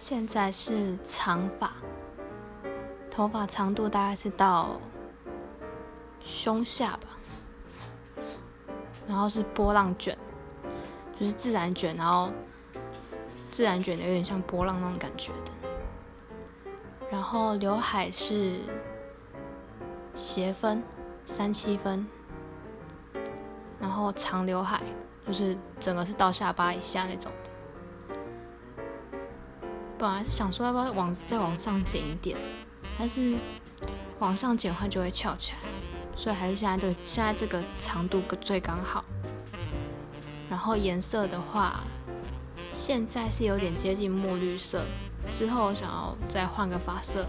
现在是长发，头发长度大概是到胸下吧，然后是波浪卷，就是自然卷，然后自然卷的有点像波浪那种感觉的。然后刘海是斜分3/7分，然后长刘海就是整个是到下巴以下那种的。本来是想说要不要再往上剪一点，但是往上剪的话就会翘起来，所以还是现在这个长度最刚好。然后颜色的话，现在是有点接近墨绿色，之后想要再换个发色，